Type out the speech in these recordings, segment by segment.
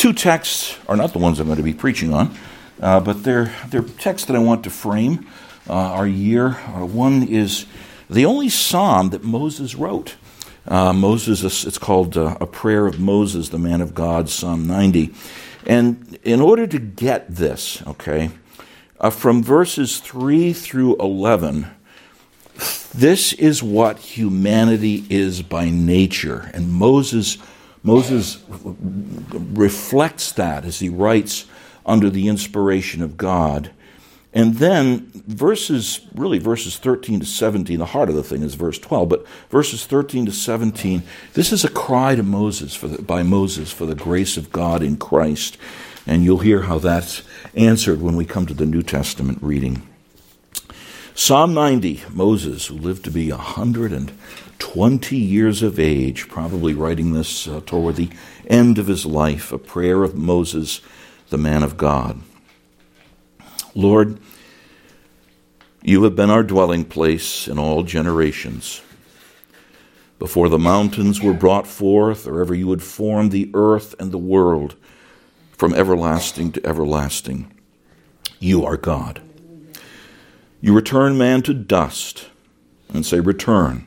Two texts are not the ones I'm going to be preaching on, but they're texts that I want to frame our year. One is the only psalm that Moses wrote. It's called A Prayer of Moses, the Man of God, Psalm 90. And in order to get this, from verses 3 through 11, this is what humanity is by nature. And Moses reflects that as he writes under the inspiration of God. And then verses 13 to 17, the heart of the thing is verse 12, but verses 13 to 17, this is a cry to Moses by Moses for the grace of God in Christ. And you'll hear how that's answered when we come to the New Testament reading. Psalm 90, Moses, who lived to be 120 years of age, probably writing this toward the end of his life, a prayer of Moses, the man of God. Lord, you have been our dwelling place in all generations. Before the mountains were brought forth, or ever you had formed the earth and the world, from everlasting to everlasting, you are God. You return man to dust, and say, return,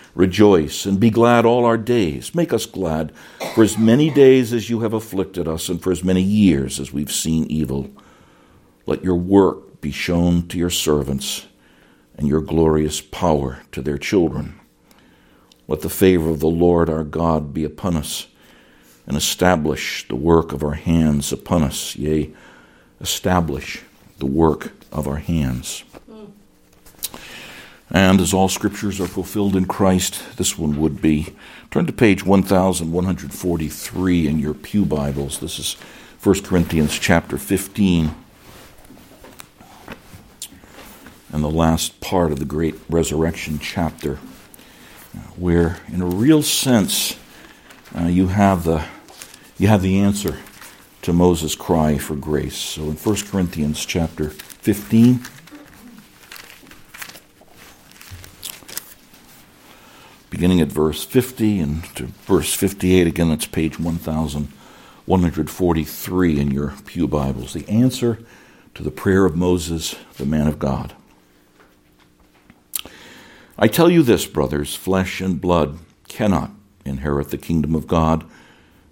rejoice and be glad all our days. Make us glad for as many days as you have afflicted us, and for as many years as we've seen evil. Let your work be shown to your servants, and your glorious power to their children. Let the favor of the Lord our God be upon us, and establish the work of our hands upon us. Yea, establish the work of our hands. And as all scriptures are fulfilled in Christ, this one would be. Turn to page 1143 in your pew Bibles. This is 1 Corinthians chapter 15, and the last part of the great resurrection chapter, where, in a real sense, you have the answer to Moses' cry for grace. So in 1 Corinthians chapter 15, beginning at verse 50 and to verse 58, again, that's page 1143 in your pew Bibles. The answer to the prayer of Moses, the man of God. I tell you this, brothers, flesh and blood cannot inherit the kingdom of God,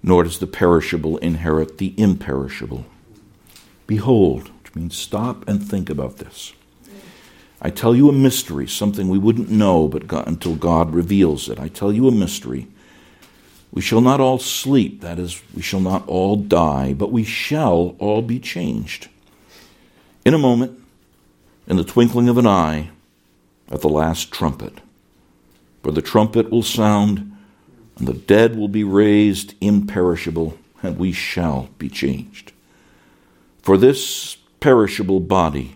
nor does the perishable inherit the imperishable. Behold, which means stop and think about this. I tell you a mystery, something we wouldn't know but until God reveals it. I tell you a mystery. We shall not all sleep, that is, we shall not all die, but we shall all be changed. In a moment, in the twinkling of an eye, at the last trumpet. For the trumpet will sound, and the dead will be raised imperishable, and we shall be changed. For this perishable body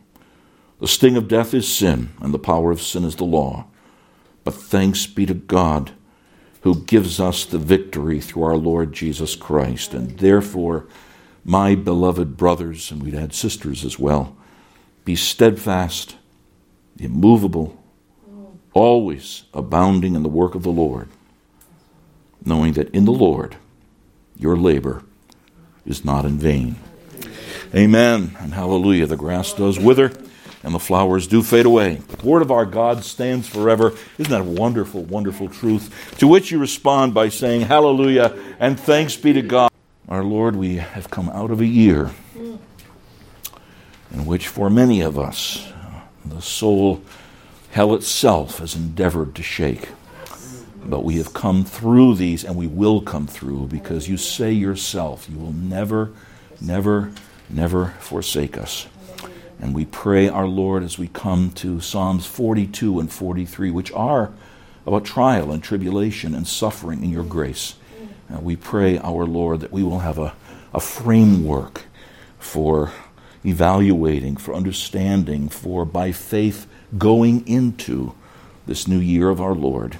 The sting of death is sin, and the power of sin is the law. But thanks be to God, who gives us the victory through our Lord Jesus Christ. And therefore, my beloved brothers, and we'd had sisters as well, be steadfast, immovable, always abounding in the work of the Lord, knowing that in the Lord your labor is not in vain. Amen and hallelujah. The grass does wither and the flowers do fade away. The word of our God stands forever. Isn't that a wonderful, wonderful truth? To which you respond by saying hallelujah and thanks be to God. Our Lord, we have come out of a year in which for many of us the soul, hell itself, has endeavored to shake. But we have come through these, and we will come through, because you say yourself, you will never, never, never forsake us. And we pray, our Lord, as we come to Psalms 42 and 43, which are about trial and tribulation and suffering in your grace. And we pray, our Lord, that we will have a framework for evaluating, for understanding, for by faith going into this new year of our Lord.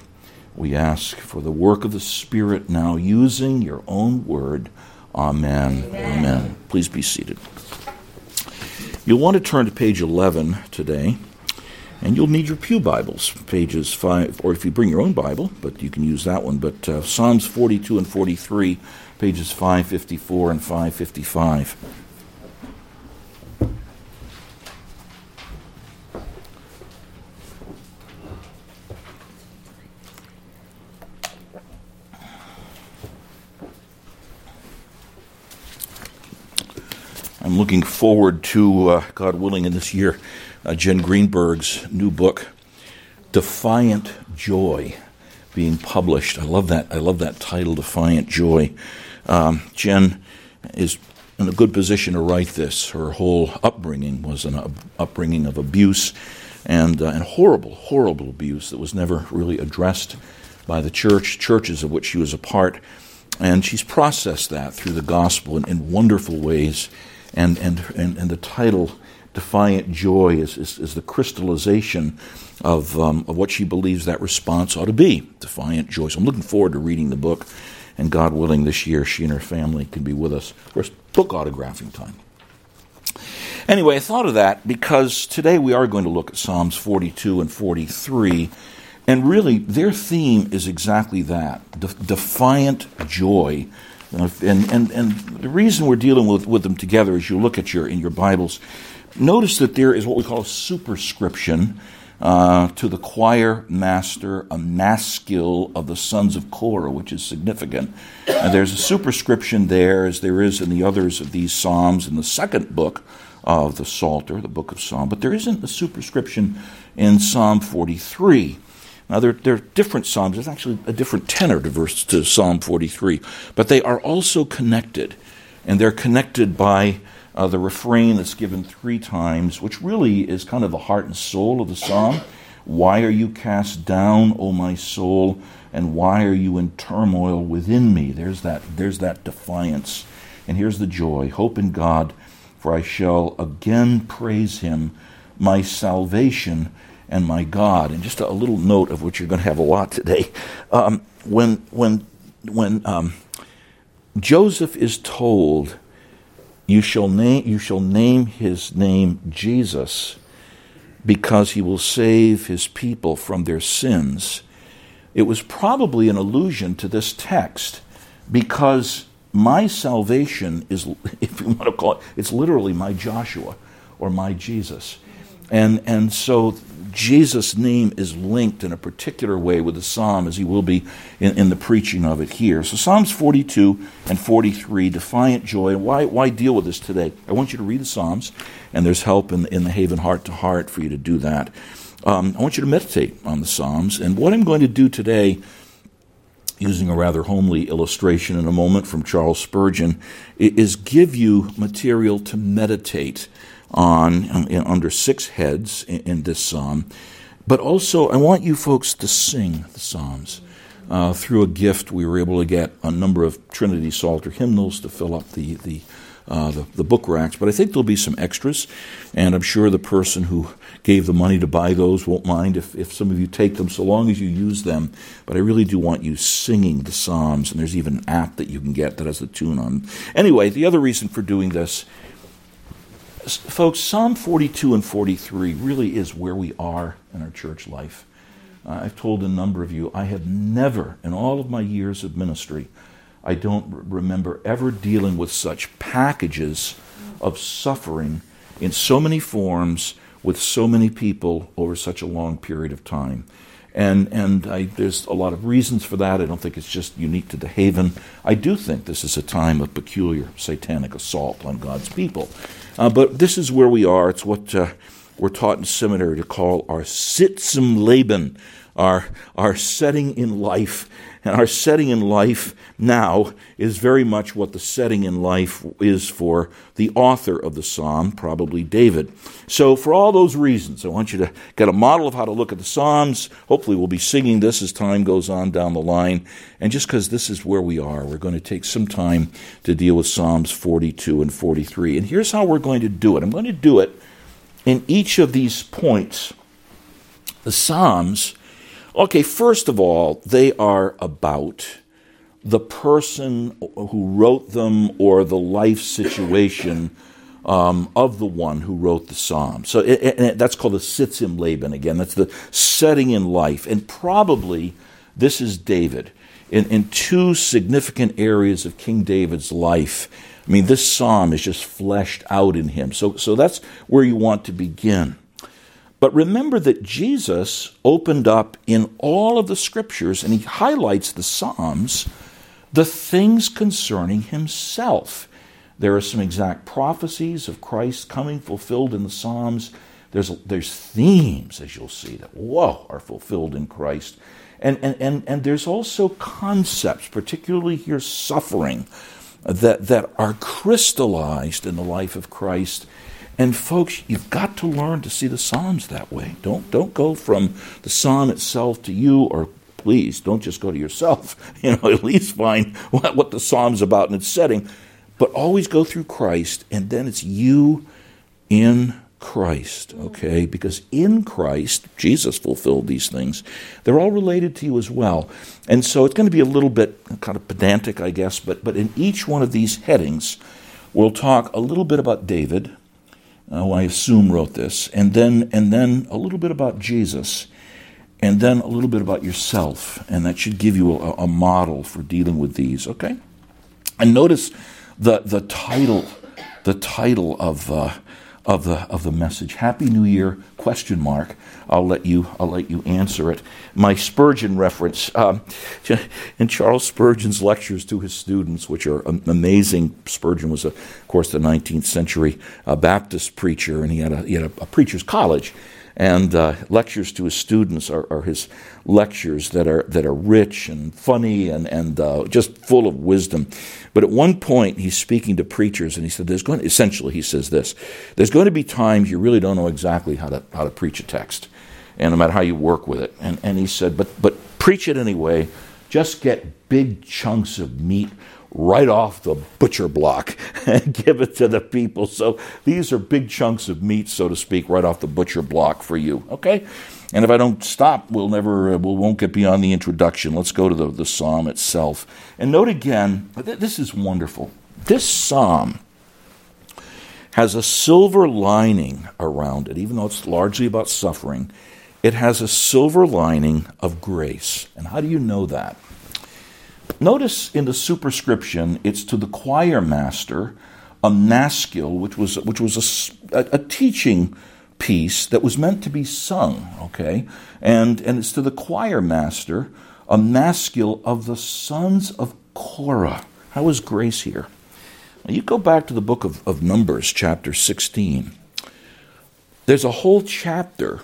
We ask for the work of the Spirit now, using your own word. Amen. Amen. Amen. Please be seated. You'll want to turn to page 11 today, and you'll need your pew Bibles, pages 5, or if you bring your own Bible, but you can use that one, but Psalms 42 and 43, pages 554 and 555. I'm looking forward to, God willing, in this year, Jen Greenberg's new book, Defiant Joy, being published. I love that. I love that title, Defiant Joy. Jen is in a good position to write this. Her whole upbringing was an upbringing of abuse and horrible, horrible abuse that was never really addressed by the churches of which she was a part. And she's processed that through the gospel in wonderful ways. And the title, Defiant Joy, is the crystallization of what she believes that response ought to be, Defiant Joy. So I'm looking forward to reading the book, and God willing, this year she and her family can be with us. Of course, book autographing time. Anyway, I thought of that because today we are going to look at Psalms 42 and 43, and really their theme is exactly that, Defiant Joy. And the reason we're dealing with them together is you look at in your Bibles, notice that there is what we call a superscription to the choir master, a maskil of the sons of Korah, which is significant. And there's a superscription there, as there is in the others of these Psalms in the second book of the Psalter, the book of Psalm. But there isn't a superscription in Psalm 43. Now, there are different psalms. There's actually a different tenor to Psalm 43, but they are also connected, and they're connected by the refrain that's given three times, which really is kind of the heart and soul of the psalm. Why are you cast down, O my soul, and why are you in turmoil within me? There's that defiance, and here's the joy. Hope in God, for I shall again praise him, my salvation and my God. And just a little note of which you're going to have a lot today. When Joseph is told, "You shall name his name Jesus, because he will save his people from their sins," it was probably an allusion to this text, because my salvation is, if you want to call it, it's literally my Joshua or my Jesus, and so. Jesus' name is linked in a particular way with the psalm, as he will be in the preaching of it here. So Psalms 42 and 43, Defiant Joy. Why deal with this today? I want you to read the Psalms, and there's help in the Haven Heart to Heart for you to do that. I want you to meditate on the Psalms, and what I'm going to do today, using a rather homely illustration in a moment from Charles Spurgeon, is give you material to meditate on under six heads in this psalm. But also, I want you folks to sing the psalms. Through a gift, we were able to get a number of Trinity Psalter hymnals to fill up the book racks. But I think there'll be some extras, and I'm sure the person who gave the money to buy those won't mind if some of you take them, so long as you use them. But I really do want you singing the Psalms, and there's even an app that you can get that has the tune on. Anyway, the other reason for doing this, folks, Psalm 42 and 43 really is where we are in our church life. I've told a number of you, I have never, in all of my years of ministry, I don't remember ever dealing with such packages of suffering in so many forms with so many people over such a long period of time. And there's a lot of reasons for that. I don't think it's just unique to the Haven. I do think this is a time of peculiar satanic assault on God's people. But this is where we are. It's what we're taught in seminary to call our Sitz im Leben, our setting in life. And our setting in life now is very much what the setting in life is for the author of the psalm, probably David. So for all those reasons, I want you to get a model of how to look at the Psalms. Hopefully we'll be singing this as time goes on down the line. And just because this is where we are, we're going to take some time to deal with Psalms 42 and 43. And here's how we're going to do it. I'm going to do it in each of these points. The Psalms, okay, first of all, they are about the person who wrote them or the life situation of the one who wrote the Psalms. So that's called the Sitz im Leben again. That's the setting in life. And probably this is David in two significant areas of King David's life. I mean, this psalm is just fleshed out in him. So that's where you want to begin. But remember that Jesus opened up in all of the Scriptures, and he highlights the Psalms, the things concerning himself. There are some exact prophecies of Christ coming fulfilled in the Psalms. There's themes, as you'll see, that, whoa, are fulfilled in Christ. And there's also concepts, particularly here suffering, that are crystallized in the life of Christ. And folks, you've got to learn to see the Psalms that way. Don't go from the psalm itself to you, or please don't just go to yourself. At least find what the psalm's about in its setting. But always go through Christ, and then it's you in Christ, okay? Because in Christ, Jesus fulfilled these things. They're all related to you as well. And so it's going to be a little bit kind of pedantic, I guess, but in each one of these headings, we'll talk a little bit about David, who I assume wrote this, and then a little bit about Jesus, and then a little bit about yourself, and that should give you a model for dealing with these, okay? And notice the title of the message, Happy New Year, ? I'll let you answer it. My Spurgeon reference, in Charles Spurgeon's lectures to his students, which are amazing. Spurgeon was, of course, the 19th century Baptist preacher, and he had a preacher's college. And lectures to his students are his lectures that are rich and funny and just full of wisdom. But at one point, he's speaking to preachers, and he said, "There's going to be times you really don't know exactly how to preach a text, and no matter how you work with it." And he said, "But preach it anyway. Just get big chunks of meat right off the butcher block and give it to the people." So these are big chunks of meat, so to speak, right off the butcher block for you, okay? And if I don't stop, we won't get beyond the introduction. Let's go to the psalm itself. And note again, this is wonderful. This psalm has a silver lining around it, even though it's largely about suffering. It has a silver lining of grace. And how do you know that? Notice in the superscription, it's to the choir master, a maskil, which was a teaching piece that was meant to be sung, okay? And it's to the choir master, a maskil of the sons of Korah. How is grace here? Now you go back to the book of Numbers, chapter 16. There's a whole chapter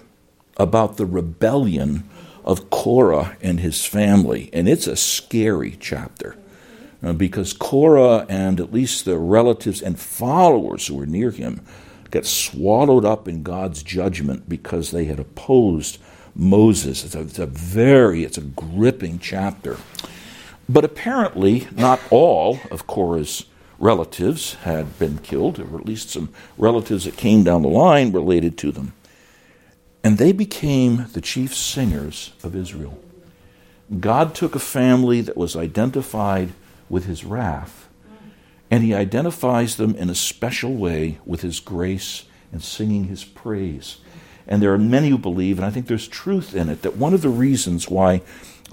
about the rebellion of Korah and his family. And it's a scary chapter because Korah and at least the relatives and followers who were near him got swallowed up in God's judgment because they had opposed Moses. It's a gripping chapter. But apparently not all of Korah's relatives had been killed, or at least some relatives that came down the line related to them. And they became the chief singers of Israel. God took a family that was identified with his wrath, and he identifies them in a special way with his grace and singing his praise. And there are many who believe, and I think there's truth in it, that one of the reasons why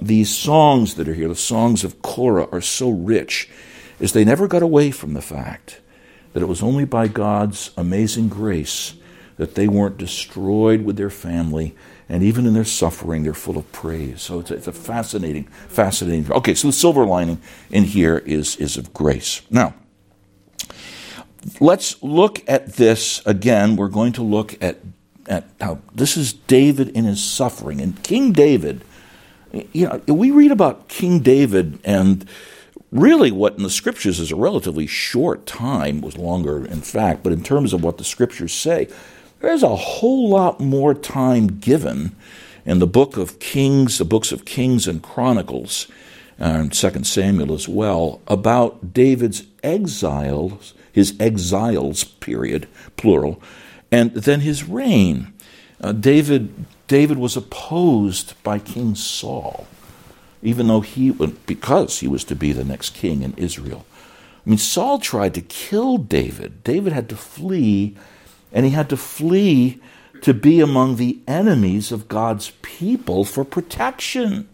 these songs that are here, the songs of Korah, are so rich is they never got away from the fact that it was only by God's amazing grace that they weren't destroyed with their family, and even in their suffering, they're full of praise. So it's a fascinating, fascinating. Okay, so the silver lining in here is of grace. Now, let's look at this again. We're going to look at how this is David in his suffering. And King David, you know, we read about King David and really what in the Scriptures is a relatively short time, was longer in fact, but in terms of what the Scriptures say, there's a whole lot more time given in the book of Kings, the books of Kings and Chronicles, and 2 Samuel as well, about David's exiles, his exiles, period, plural, and then his reign. David was opposed by King Saul, even though because he was to be the next king in Israel. I mean, Saul tried to kill David. David had to flee, and he had to flee to be among the enemies of God's people for protection.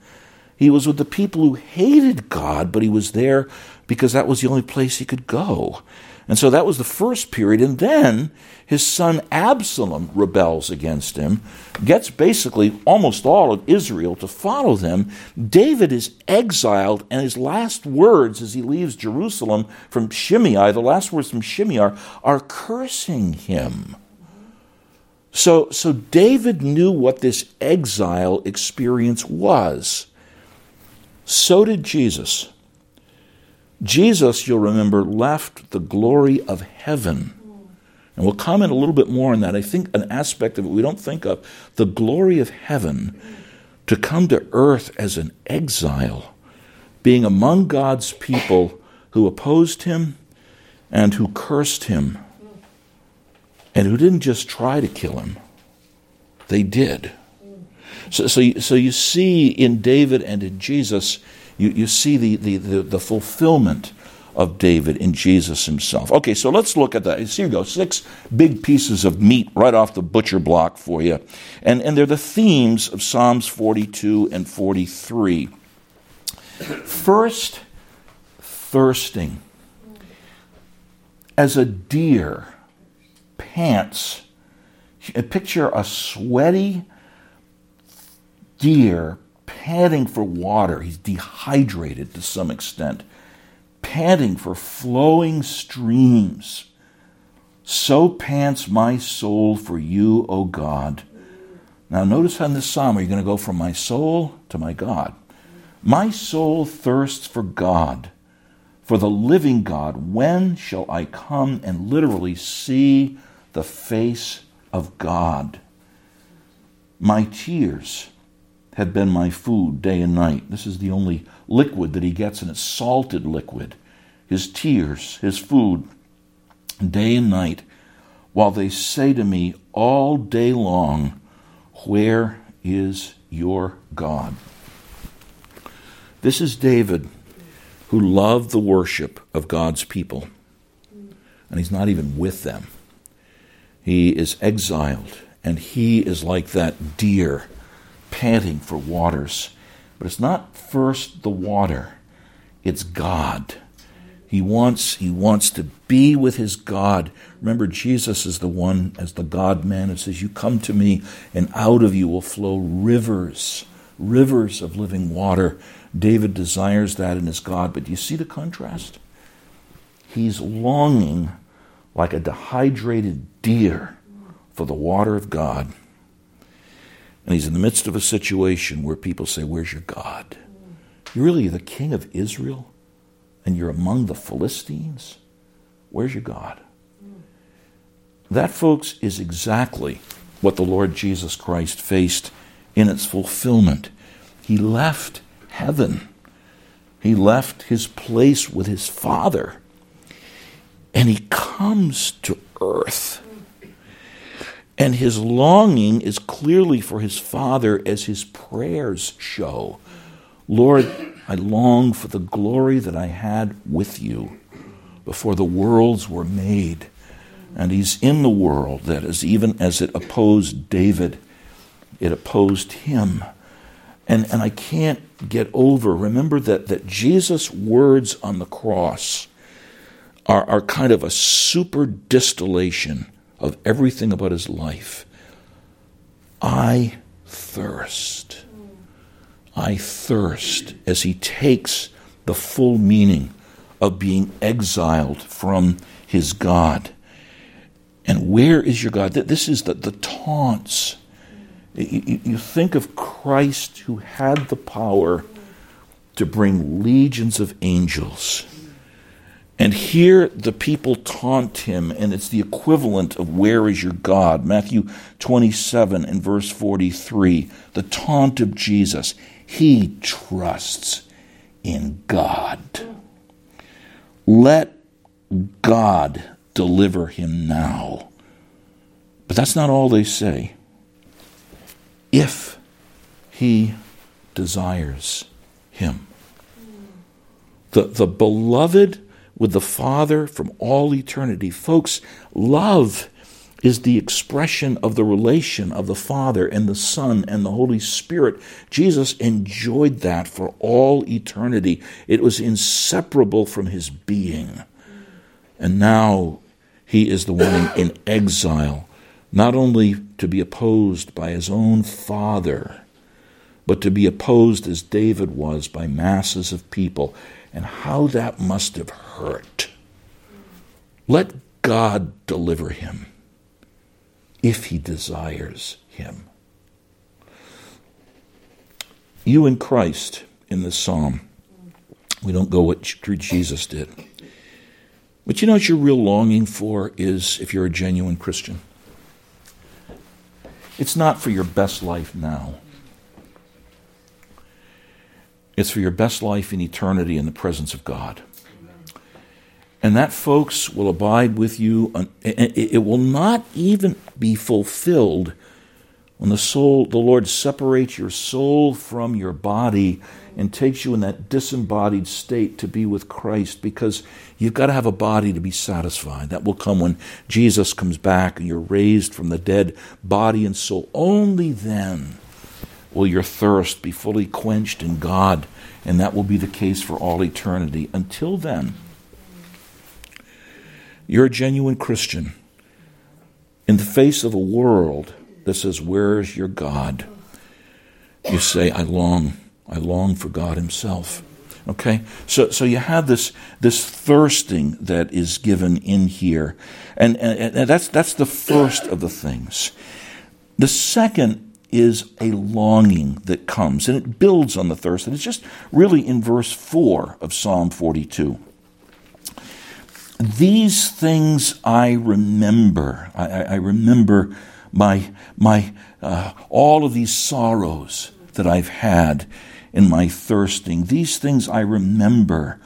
He was with the people who hated God, but he was there because that was the only place he could go. And so that was the first period. And then his son Absalom rebels against him, gets basically almost all of Israel to follow them. David is exiled, and his last words as he leaves Jerusalem from Shimei, the last words from Shimei are cursing him. So David knew what this exile experience was. So did Jesus. Jesus, you'll remember, left the glory of heaven. And we'll comment a little bit more on that. I think an aspect of it we don't think of, the glory of heaven, to come to earth as an exile, being among God's people who opposed him and who cursed him and who didn't just try to kill him. They did. So you see in David and in Jesus, you see the fulfillment of David in Jesus himself. Okay, so let's look at that. Here you go, 6 big pieces of meat right off the butcher block for you. And they're the themes of Psalms 42 and 43. First, thirsting. As a deer pants, picture a sweaty deer panting for water. He's dehydrated to some extent, panting for flowing streams. So pants my soul for you, O God. Now notice how in this psalm you're going to go from my soul to my God. My soul thirsts for God, for the living God. When shall I come and literally see the face of God? My tears had been my food day and night. This is the only liquid that he gets, and it's salted liquid. His tears, his food, day and night, while they say to me all day long, where is your God? This is David, who loved the worship of God's people. And he's not even with them. He is exiled, and he is like that deer panting for waters. But it's not first the water, it's God. He wants to be with his God. Remember, Jesus is the one, as the God-man, who says, you come to me, and out of you will flow rivers of living water. David desires that in his God, but do you see the contrast? He's longing like a dehydrated deer for the water of God. And he's in the midst of a situation where people say, where's your God? You're really the king of Israel, and you're among the Philistines? Where's your God? That, folks, is exactly what the Lord Jesus Christ faced in its fulfillment. He left heaven. He left his place with his Father. And he comes to earth. And his longing is clearly for his Father, as his prayers show. Lord, I long for the glory that I had with you before the worlds were made. And he's in the world, that is, even as it opposed David, it opposed him. And I can't get over, remember that Jesus' words on the cross are kind of a super distillation of everything about his life. I thirst. I thirst, as he takes the full meaning of being exiled from his God. And where is your God? This is the taunts. You think of Christ, who had the power to bring legions of angels. And here the people taunt him, and it's the equivalent of where is your God? Matthew 27 and verse 43, the taunt of Jesus. He trusts in God. Let God deliver him now. But that's not all they say. If he desires him. The beloved with the Father from all eternity. Folks, love is the expression of the relation of the Father and the Son and the Holy Spirit. Jesus enjoyed that for all eternity. It was inseparable from his being. And now he is the one in exile, not only to be opposed by his own Father, but to be opposed as David was by masses of people. And how that must have hurt. Let God deliver him if he desires him. You in Christ in this psalm. We don't go what Jesus did. But you know what your real longing for is, if you're a genuine Christian? It's not for your best life now. It's for your best life in eternity in the presence of God. And that, folks, will abide with you. It will not even be fulfilled when the Lord separates your soul from your body and takes you in that disembodied state to be with Christ, because you've got to have a body to be satisfied. That will come when Jesus comes back and you're raised from the dead, body and soul. Only then will your thirst be fully quenched in God, and that will be the case for all eternity. Until then, you're a genuine Christian in the face of a world that says, where's your God? You say, I long for God himself. Okay? So you have this thirsting that is given in here. And that's the first of the things. The second is a longing that comes, and it builds on the thirst. And it's just really in verse 4 of Psalm 42. These things I remember. I remember my all of these sorrows that I've had in my thirsting. These things I remember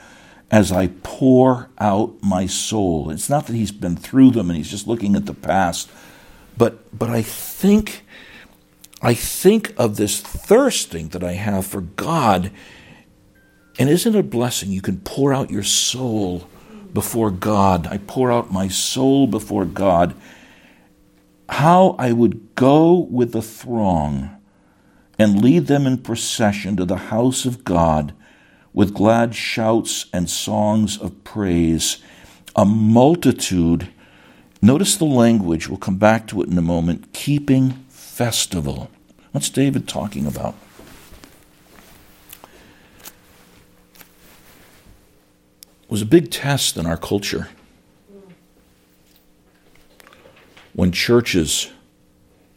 as I pour out my soul. It's not that he's been through them and he's just looking at the past, but I think of this thirsting that I have for God, and isn't it a blessing? You can pour out your soul before God. I pour out my soul before God. How I would go with the throng and lead them in procession to the house of God with glad shouts and songs of praise. A multitude, notice the language, we'll come back to it in a moment, keeping festival. What's David talking about? It was a big test in our culture when churches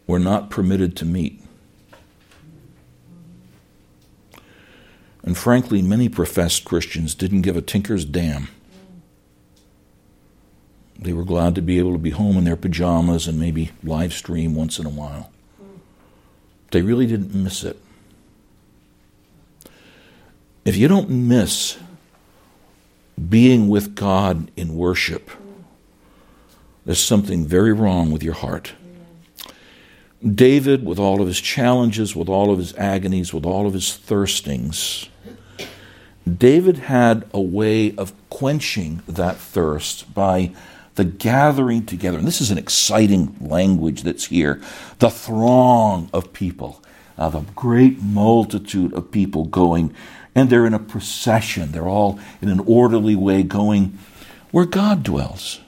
were not permitted to meet. And frankly, many professed Christians didn't give a tinker's damn. They were glad to be able to be home in their pajamas and maybe live stream once in a while. They really didn't miss it. If you don't miss being with God in worship, there's something very wrong with your heart. David, with all of his challenges, with all of his agonies, with all of his thirstings, David had a way of quenching that thirst by the gathering together. And this is an exciting language that's here. The throng of people, the great multitude of people going, and they're in a procession. They're all in an orderly way going where God dwells,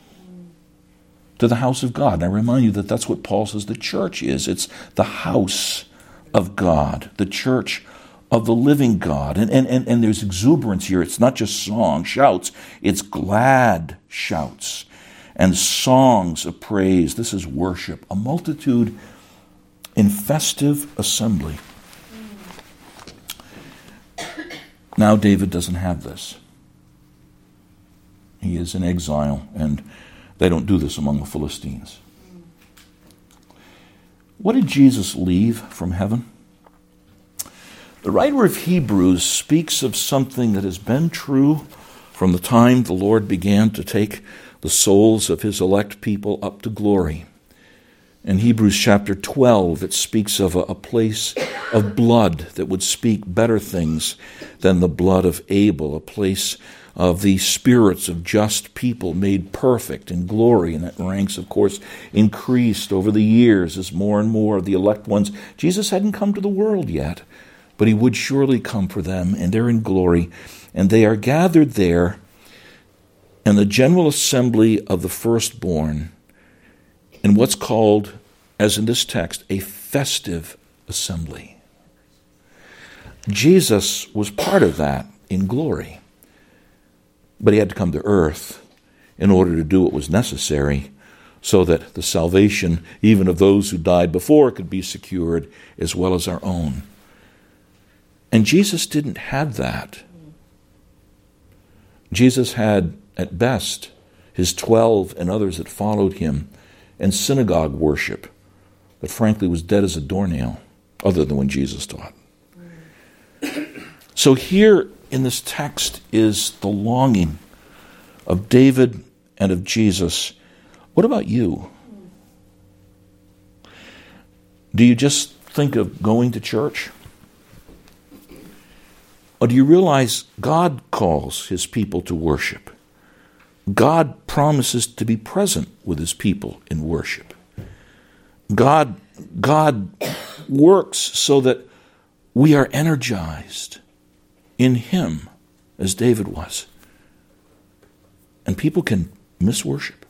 to the house of God. And I remind you that that's what Paul says the church is. It's the house of God, the church of the living God. And there's exuberance here. It's not just song, shouts. It's glad shouts and songs of praise. This is worship, a multitude in festive assembly. Now David doesn't have this. He is in exile, and they don't do this among the Philistines. What did Jesus leave from heaven? The writer of Hebrews speaks of something that has been true from the time the Lord began to take the souls of his elect people up to glory. In Hebrews chapter 12, it speaks of a place of blood that would speak better things than the blood of Abel, a place of the spirits of just people made perfect in glory. And that ranks, of course, increased over the years as more and more of the elect ones. Jesus hadn't come to the world yet, but he would surely come for them, and they're in glory. And they are gathered there, and the general assembly of the firstborn in what's called, as in this text, a festive assembly. Jesus was part of that in glory. But he had to come to earth in order to do what was necessary so that the salvation, even of those who died before, could be secured as well as our own. And Jesus didn't have that. Jesus had, at best, his 12 and others that followed him, and synagogue worship that, frankly, was dead as a doornail, other than when Jesus taught. So here, in this text is the longing of David and of Jesus. What about you? Do you just think of going to church? Or do you realize God calls his people to worship? God promises to be present with his people in worship. God works so that we are energized in him, as David was. And people can miss worship.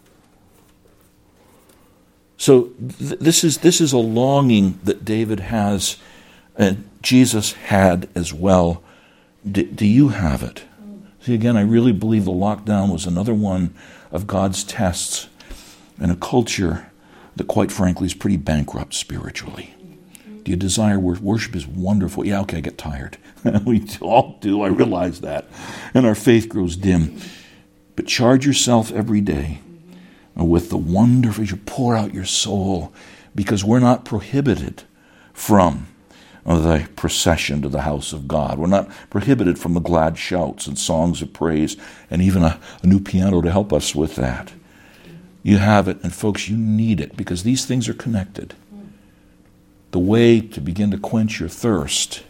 So this is a longing that David has, and Jesus had as well. Do you have it? See, again, I really believe the lockdown was another one of God's tests in a culture that, quite frankly, is pretty bankrupt spiritually. Do you desire worship? Worship is wonderful. Yeah, okay, I get tired. We all do, I realize that. And our faith grows dim. But charge yourself every day with the wonder as you pour out your soul, because we're not prohibited from the procession to the house of God. We're not prohibited from the glad shouts and songs of praise, and even a new piano to help us with that. You have it, and folks, you need it, because these things are connected. The way to begin to quench your thirst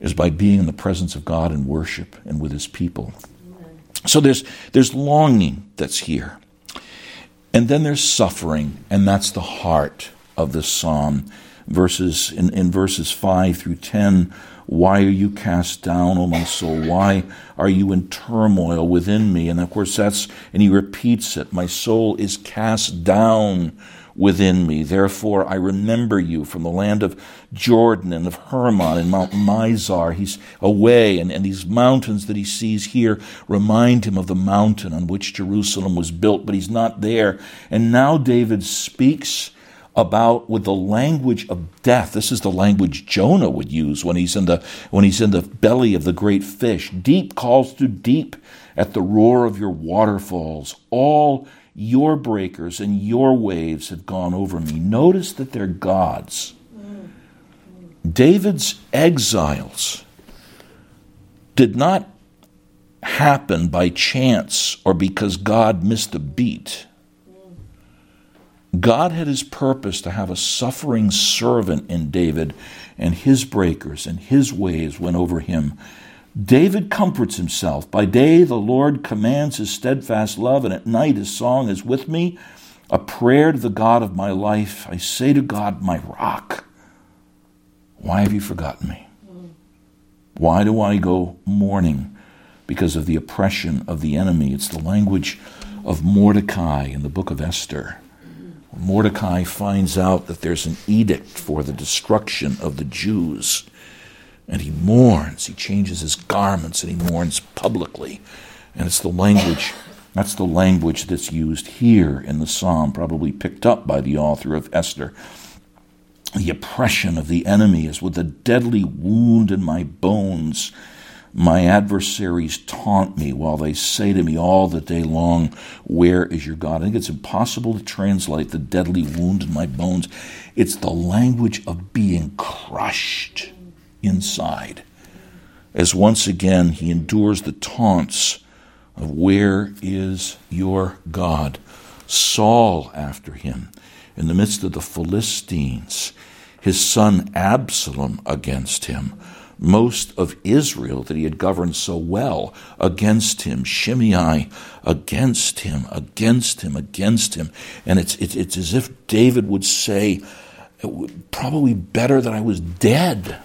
is by being in the presence of God in worship and with his people. Amen. So there's longing that's here. And then there's suffering, and that's the heart of this psalm. In verses 5 through 10, why are you cast down, O my soul? Why are you in turmoil within me? And of course and he repeats it, my soul is cast down within me. Therefore I remember you from the land of Jordan and of Hermon and Mount Mizar. He's away, and these mountains that he sees here remind him of the mountain on which Jerusalem was built, but he's not there. And now David speaks about with the language of death. This is the language Jonah would use when he's in the belly of the great fish. Deep calls to deep at the roar of your waterfalls. All your breakers and your waves have gone over me. Notice that they're God's. David's exiles did not happen by chance or because God missed a beat. God had his purpose to have a suffering servant in David, and his breakers and his ways went over him. David comforts himself. By day the Lord commands his steadfast love, and at night his song is with me, a prayer to the God of my life. I say to God, my rock, why have you forgotten me? Why do I go mourning because of the oppression of the enemy? It's the language of Mordecai in the book of Esther. Mordecai finds out that there's an edict for the destruction of the Jews, and he mourns. He changes his garments, and he mourns publicly. And it's the language, that's the language that's used here in the psalm, probably picked up by the author of Esther. The oppression of the enemy is with a deadly wound in my bones. My adversaries taunt me while they say to me all the day long, where is your God? I think it's impossible to translate the deadly wound in my bones. It's the language of being crushed inside, as once again he endures the taunts of where is your God? Saul after him, in the midst of the Philistines, his son Absalom against him, most of Israel that he had governed so well against him, Shimei against him. And it's as if David would say, it would probably better that I was dead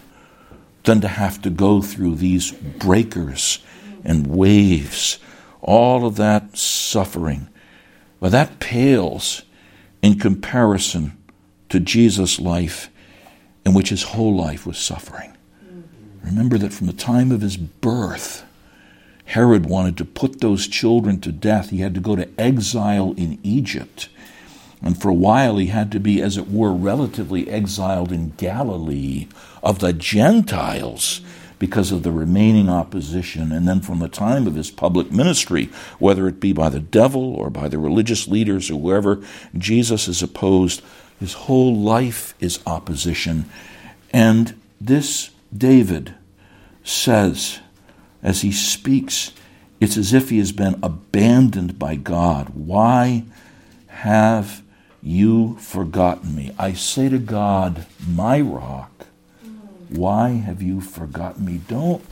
than to have to go through these breakers and waves, all of that suffering. But that pales in comparison to Jesus' life, in which his whole life was suffering. Remember that from the time of his birth, Herod wanted to put those children to death. He had to go to exile in Egypt. And for a while he had to be, as it were, relatively exiled in Galilee of the Gentiles because of the remaining opposition. And then from the time of his public ministry, whether it be by the devil or by the religious leaders or wherever, Jesus is opposed. His whole life is opposition. And this David says, as he speaks, it's as if he has been abandoned by God. Why have you forgotten me? I say to God, my rock, why have you forgotten me? Don't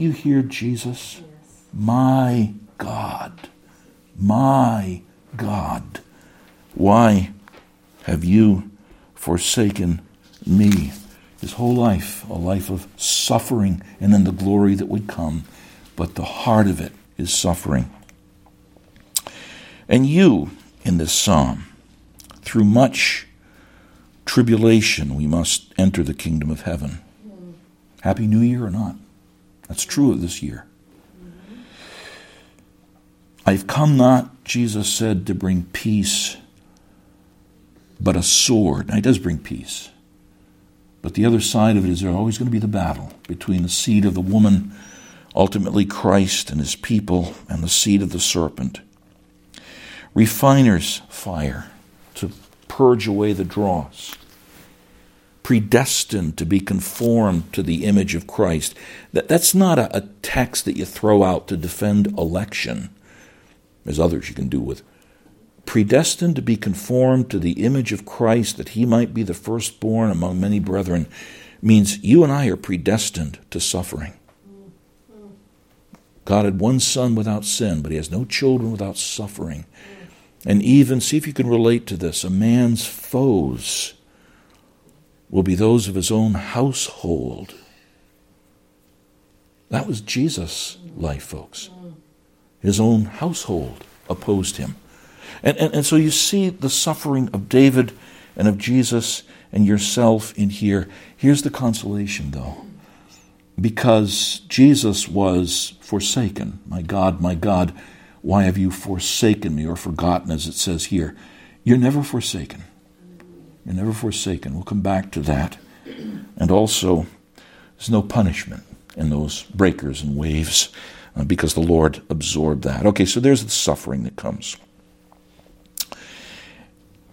you hear Jesus? Yes. My God, my God, why have you forsaken me? His whole life, a life of suffering, and then the glory that would come. But the heart of it is suffering. And you, in this psalm, through much tribulation, we must enter the kingdom of heaven. Happy New Year or not. That's true of this year. I've come not, Jesus said, to bring peace, but a sword. Now, he does bring peace. But the other side of it is there's always going to be the battle between the seed of the woman, ultimately Christ and his people, and the seed of the serpent. Refiner's fire to purge away the dross. Predestined to be conformed to the image of Christ. That's not a text that you throw out to defend election. There's others you can do with. Predestined to be conformed to the image of Christ, that he might be the firstborn among many brethren, means you and I are predestined to suffering. God had one son without sin, but he has no children without suffering. And even, see if you can relate to this, a man's foes will be those of his own household. That was Jesus' life, folks. His own household opposed him. And so you see the suffering of David and of Jesus and yourself in here. Here's the consolation, though. Because Jesus was forsaken. My God, why have you forsaken me, or forgotten, as it says here? You're never forsaken. You're never forsaken. We'll come back to that. And also, there's no punishment in those breakers and waves because the Lord absorbed that. Okay, so there's the suffering that comes.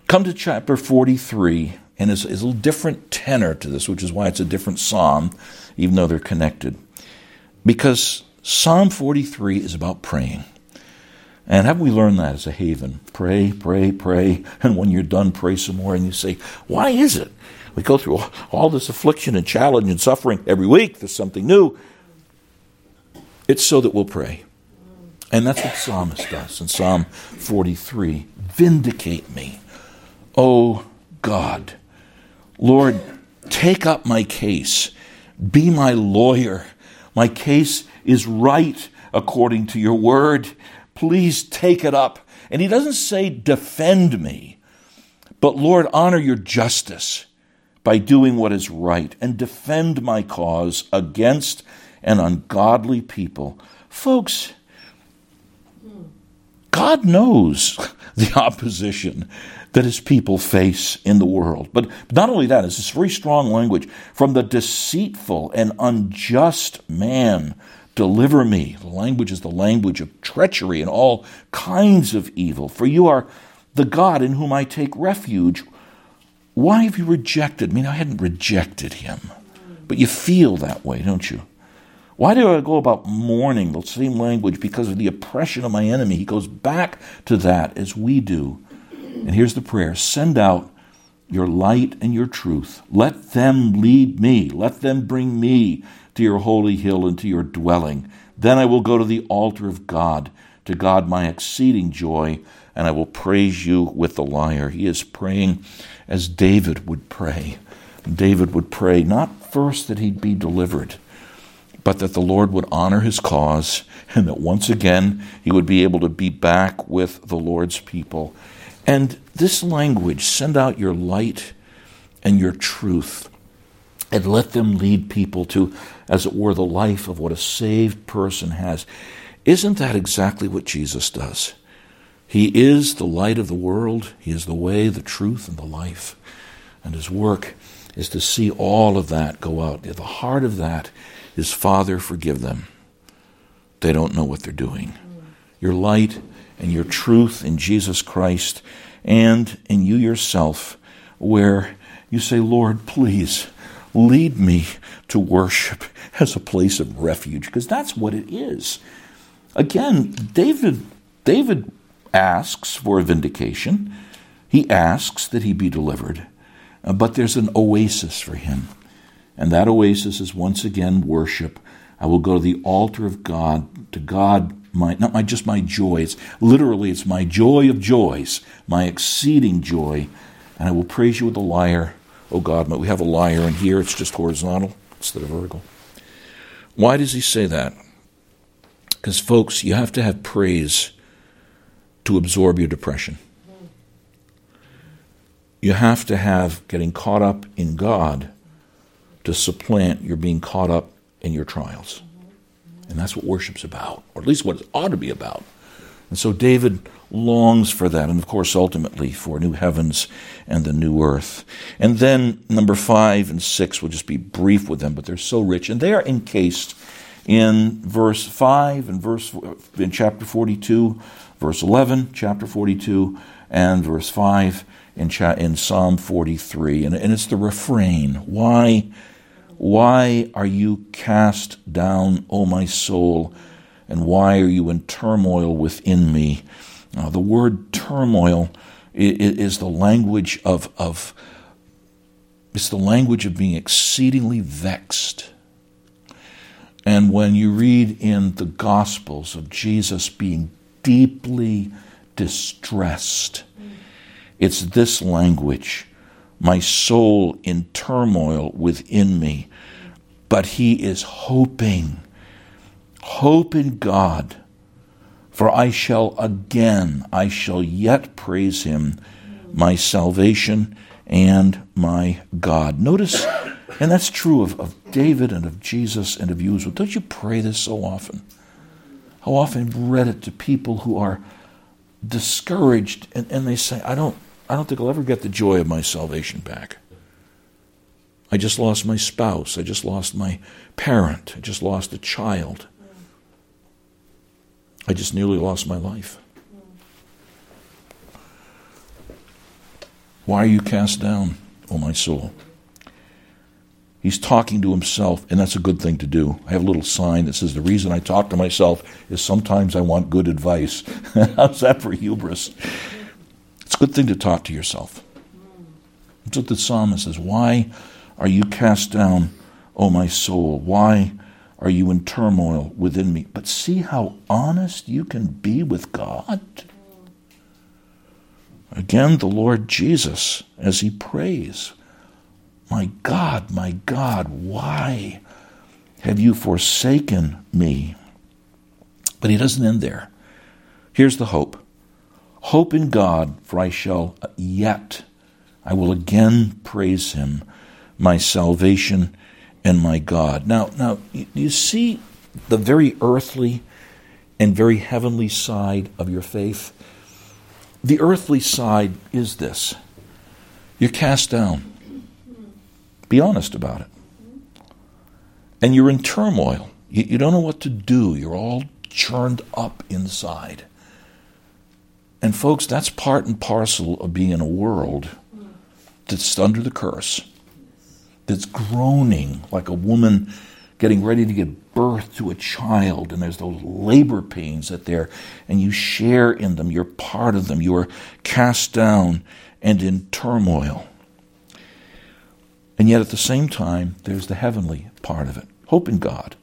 Come to chapter 43, And it's a little different tenor to this, which is why it's a different psalm, even though they're connected. Because Psalm 43 is about praying. And haven't we learned that as a haven? Pray, pray, pray, and when you're done, pray some more. And you say, why is it? We go through all this affliction and challenge and suffering every week. There's something new. It's so that we'll pray. And that's what the psalmist does in Psalm 43. Vindicate me, O God. Lord, take up my case. Be my lawyer. My case is right according to your word. Please take it up. And he doesn't say, defend me, but Lord, honor your justice by doing what is right and defend my cause against an ungodly people. Folks, God knows the opposition that his people face in the world. But not only that, it's this very strong language. From the deceitful and unjust man, deliver me. The language is the language of treachery and all kinds of evil. For you are the God in whom I take refuge. Why have you rejected me? Now, I hadn't rejected him, but you feel that way, don't you? Why do I go about mourning? The same language, because of the oppression of my enemy. He goes back to that as we do. And here's the prayer. Send out your light and your truth. Let them lead me. Let them bring me to your holy hill and to your dwelling. Then I will go to the altar of God, to God my exceeding joy, and I will praise you with the lyre. He is praying as David would pray. David would pray not first that he'd be delivered, but that the Lord would honor his cause, and that once again he would be able to be back with the Lord's people. And this language, send out your light and your truth, and let them lead people to, as it were, the life of what a saved person has. Isn't that exactly what Jesus does? He is the light of the world. He is the way, the truth, and the life. And his work is to see all of that go out. At the heart of that is, Father, forgive them. They don't know what they're doing. Your light and your truth in Jesus Christ and in you yourself, where you say, Lord, please lead me to worship as a place of refuge, because that's what it is. Again, David asks for a vindication. He asks that he be delivered, but there's an oasis for him. And that oasis is once again worship. I will go to the altar of God, to God, my joy. It's my joy of joys, my exceeding joy. And I will praise you with a lyre. Oh God, we have a lyre in here. It's just horizontal instead of vertical. Why does he say that? Because, folks, you have to have praise to absorb your depression. You have to have getting caught up in God to supplant your being caught up in your trials. And that's what worship's about, or at least what it ought to be about. And so David longs for that, and of course ultimately for new heavens and the new earth. And then number 5 and 6, we'll just be brief with them, but they're so rich. And they are encased in verse 5 and verse in chapter 42, verse 11, chapter 42, and verse 5 in Psalm 43. And it's the refrain. Why are you cast down, O my soul, and why are you in turmoil within me? Now, the word turmoil is the language of it's the language of being exceedingly vexed. And when you read in the Gospels of Jesus being deeply distressed, it's this language. My soul in turmoil within me. But he is hoping. Hope in God, for I shall yet praise him, my salvation and my God. Notice, and that's true of David and of Jesus and of you as well. Don't you pray this so often? How often I've read it to people who are discouraged, and they say, I don't think I'll ever get the joy of my salvation back. I just lost my spouse. I just lost my parent. I just lost a child. I just nearly lost my life. Why are you cast down, O my soul. He's talking to himself, and that's a good thing to do. I have a little sign that says, the reason I talk to myself is sometimes I want good advice. How's that for hubris? It's a good thing to talk to yourself. That's what the psalmist says. Why are you cast down, O my soul? Why are you in turmoil within me? But see how honest you can be with God. Again, the Lord Jesus, as he prays, my God, why have you forsaken me? But he doesn't end there. Here's the hope. Hope in God, for I will again praise him, my salvation and my God. Now, you see the very earthly and very heavenly side of your faith? The earthly side is this. You're cast down. Be honest about it. And you're in turmoil. You don't know what to do. You're all churned up inside. And folks, that's part and parcel of being in a world that's under the curse, that's groaning like a woman getting ready to give birth to a child, and there's those labor pains that there, and you share in them, you're part of them, you are cast down and in turmoil. And yet at the same time, there's the heavenly part of it. Hope in God,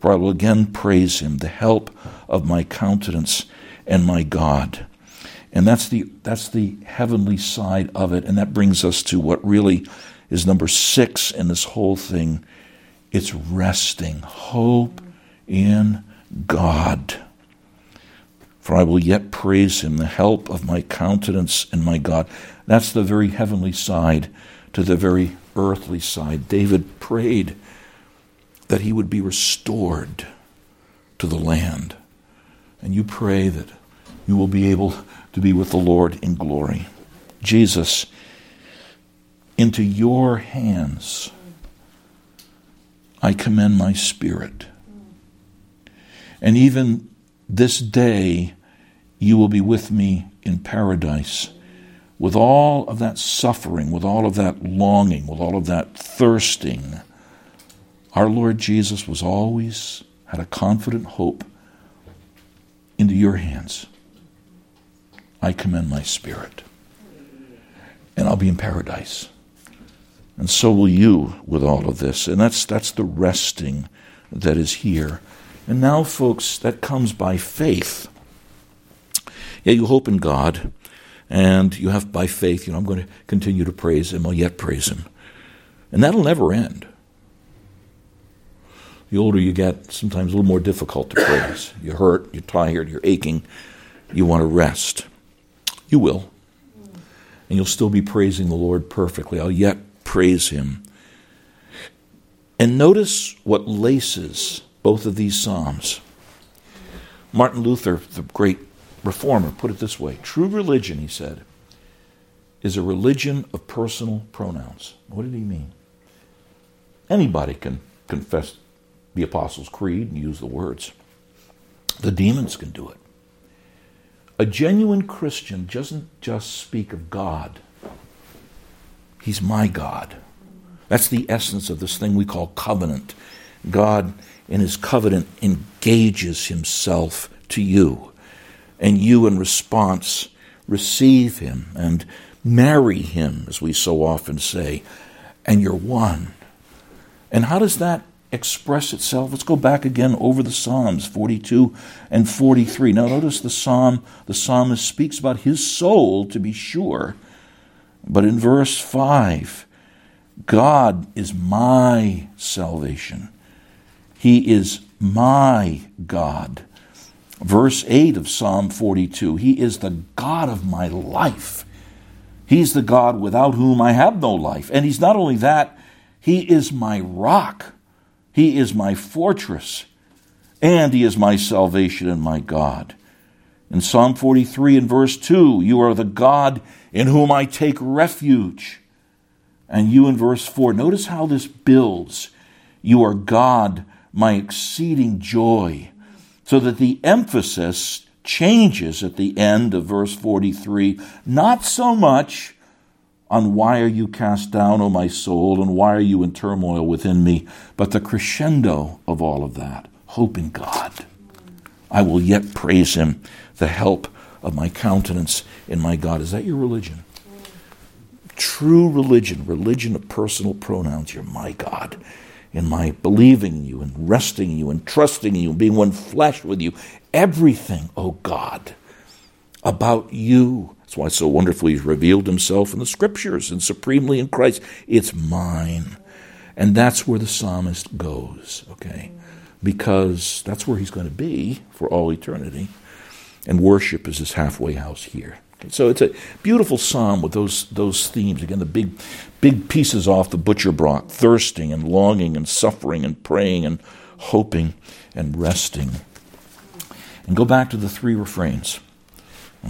for I will again praise him, the help of my countenance and my God. And that's the heavenly side of it. And that brings us to what really is number 6 in this whole thing. It's resting. Hope in God. For I will yet praise him, the help of my countenance and my God. That's the very heavenly side to the very earthly side. David prayed that he would be restored to the land. And you pray that you will be able to be with the Lord in glory. Jesus, into your hands I commend my spirit. And even this day you will be with me in paradise. With all of that suffering, with all of that longing, with all of that thirsting, our Lord Jesus was always had a confident hope. Into your hands I commend my spirit, and I'll be in paradise. And so will you with all of this. And that's the resting that is here. And now, folks, that comes by faith. Yeah, you hope in God, and you have by faith, I'm going to continue to praise him, I'll yet praise him. And that'll never end. The older you get, sometimes a little more difficult to praise. You're hurt, you're tired, you're aching, you want to rest. You will. And you'll still be praising the Lord perfectly. I'll yet praise him. And notice what laces both of these psalms. Martin Luther, the great reformer, put it this way. True religion, he said, is a religion of personal pronouns. What did he mean? Anybody can confess the Apostles' Creed and use the words. The demons can do it. A genuine Christian doesn't just speak of God. He's my God. That's the essence of this thing we call covenant. God, in his covenant, engages himself to you, and you, in response, receive him and marry him, as we so often say, and you're one. And how does that express itself? Let's go back again over the Psalms 42 and 43. Now notice the psalmist speaks about his soul, to be sure, but in verse 5, God is my salvation. He is my God. Verse 8 of Psalm 42, he is the God of my life. He's the God without whom I have no life. And he's not only that, he is my rock. He is my fortress, and he is my salvation and my God. In Psalm 43 and verse 2, you are the God in whom I take refuge. And you in verse 4, notice how this builds. You are God, my exceeding joy. So that the emphasis changes at the end of verse 43, not so much on why are you cast down, O my soul, and why are you in turmoil within me? But the crescendo of all of that, hope in God. I will yet praise him, the help of my countenance in my God. Is that your religion? True religion, religion of personal pronouns. You're my God, and my believing in you, and resting in you, and trusting in you, and being one flesh with you. Everything, O God, about you. That's why so wonderfully he's revealed himself in the Scriptures and supremely in Christ. It's mine. And that's where the psalmist goes, okay? Because that's where he's going to be for all eternity. And worship is his halfway house here. So it's a beautiful psalm with those themes. Again, the big pieces off the butcher block, thirsting and longing and suffering and praying and hoping and resting. And go back to the three refrains.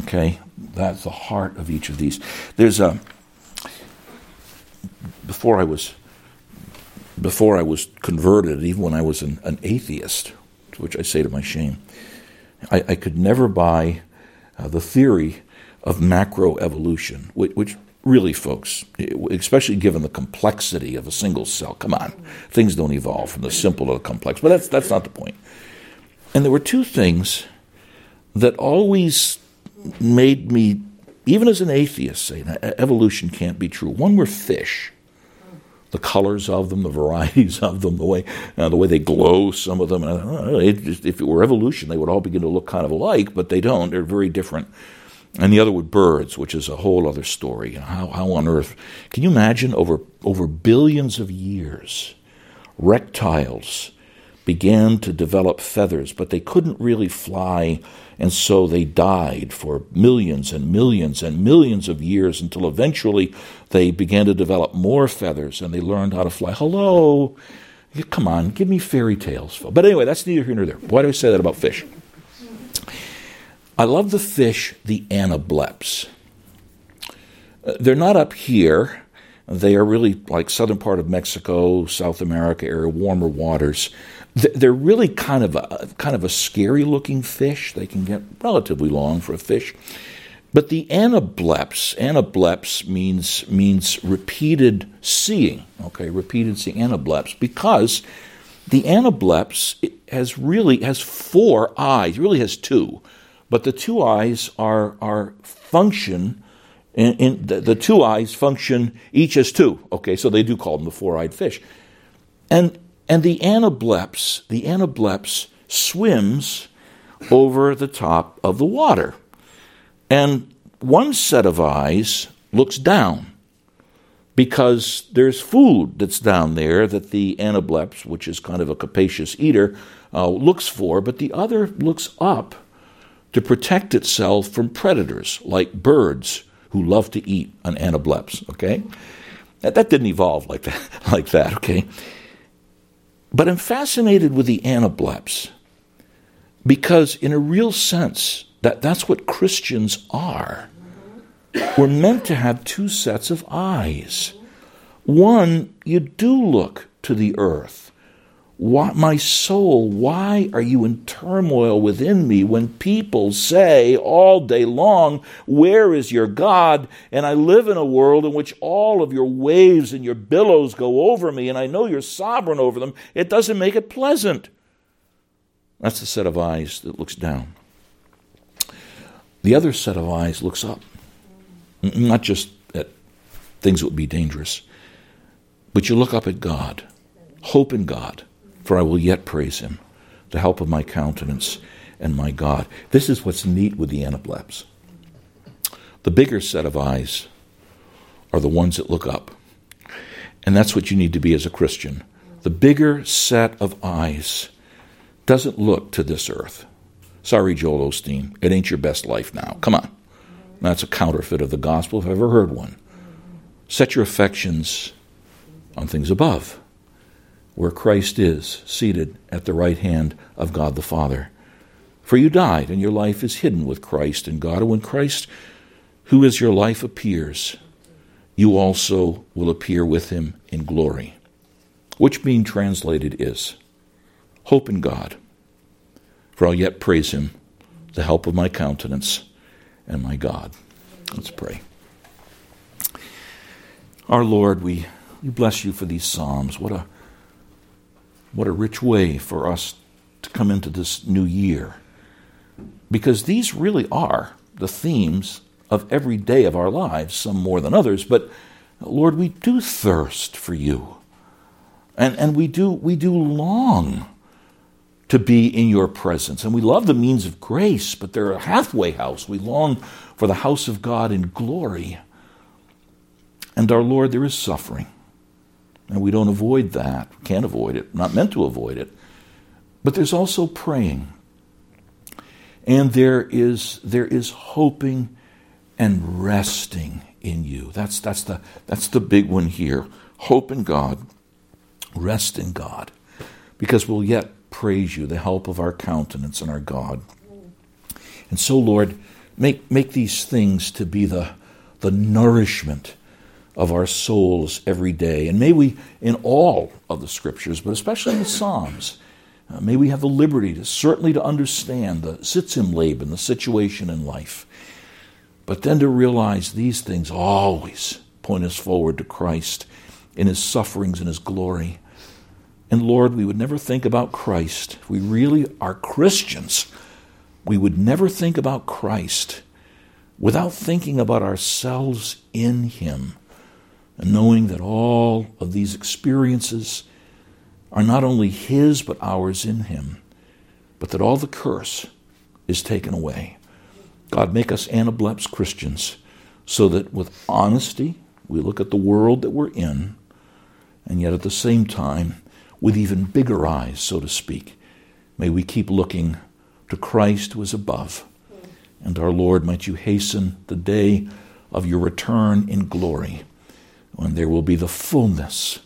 Okay? That's the heart of each of these. Before I was converted, even when I was an atheist, which I say to my shame, I could never buy the theory of macroevolution, which really, folks, especially given the complexity of a single cell, come on, things don't evolve from the simple to the complex, but that's not the point. And there were two things that always made me, even as an atheist, say, evolution can't be true. One were fish, the colors of them, the varieties of them, the way they glow, some of them. And I thought, if it were evolution, they would all begin to look kind of alike, but they don't. They're very different. And the other were birds, which is a whole other story. You know, how on earth, can you imagine over billions of years, reptiles began to develop feathers, but they couldn't really fly, and so they died for millions and millions and millions of years until eventually they began to develop more feathers and they learned how to fly. Hello, come on, give me fairy tales. But anyway, that's neither here nor there. Why do I say that about fish? I love the fish, the anableps. They're not up here. They are really like southern part of Mexico, South America area, warmer waters. They're really kind of a scary-looking fish. They can get relatively long for a fish. But the anableps means repeated seeing. Okay, repeated seeing, anableps, because the anableps has four eyes. It really has two. But the two eyes function. The two eyes function each as two. Okay, so they do call them the four-eyed fish, and the anableps swims over the top of the water, and one set of eyes looks down because there's food that's down there that the anableps, which is kind of a capacious eater, looks for, but the other looks up to protect itself from predators like birds who love to eat an anableps, okay? That didn't evolve like that, okay? But I'm fascinated with the anableps because in a real sense, that's what Christians are. We're meant to have two sets of eyes. One, you do look to the earth. Why, my soul, why are you in turmoil within me when people say all day long, where is your God? And I live in a world in which all of your waves and your billows go over me, and I know you're sovereign over them. It doesn't make it pleasant. That's the set of eyes that looks down. The other set of eyes looks up, not just at things that would be dangerous, but you look up at God. Hope in God, for I will yet praise him, the help of my countenance and my God. This is what's neat with the anableps. The bigger set of eyes are the ones that look up. And that's what you need to be as a Christian. The bigger set of eyes doesn't look to this earth. Sorry, Joel Osteen, it ain't your best life now. Come on. That's a counterfeit of the gospel if I've ever heard one. Set your affections on things above, where Christ is, seated at the right hand of God the Father. For you died, and your life is hidden with Christ in God. And when Christ, who is your life, appears, you also will appear with him in glory. Which being translated is, hope in God, for I'll yet praise him, the help of my countenance and my God. Let's pray. Our Lord, we bless you for these Psalms. What a rich way for us to come into this new year. Because these really are the themes of every day of our lives, some more than others. But, Lord, we do thirst for you. And we do long to be in your presence. And we love the means of grace, but they're a halfway house. We long for the house of God in glory. And our Lord, there is suffering. And we don't avoid that. We can't avoid it. We're not meant to avoid it. But there's also praying. And there is hoping and resting in you. That's the big one here. Hope in God. Rest in God. Because we'll yet praise you, the help of our countenance and our God. And so, Lord, make these things to be the nourishment of our souls every day. And may we, in all of the Scriptures, but especially in the Psalms, may we have the liberty to understand the Sitz im Leben, the situation in life, but then to realize these things always point us forward to Christ in his sufferings and his glory. And Lord, we would never think about Christ. If we really are Christians, we would never think about Christ without thinking about ourselves in him, and knowing that all of these experiences are not only his but ours in him, but that all the curse is taken away. God, make us anableps Christians so that with honesty we look at the world that we're in, and yet at the same time with even bigger eyes, so to speak, may we keep looking to Christ who is above. And our Lord, might you hasten the day of your return in glory, when there will be the fullness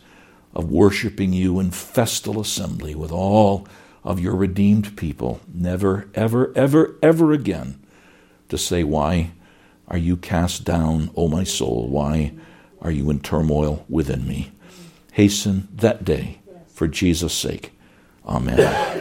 of worshiping you in festal assembly with all of your redeemed people, never, ever, ever, ever again to say, "Why are you cast down, O my soul? Why are you in turmoil within me?" Hasten that day for Jesus' sake. Amen.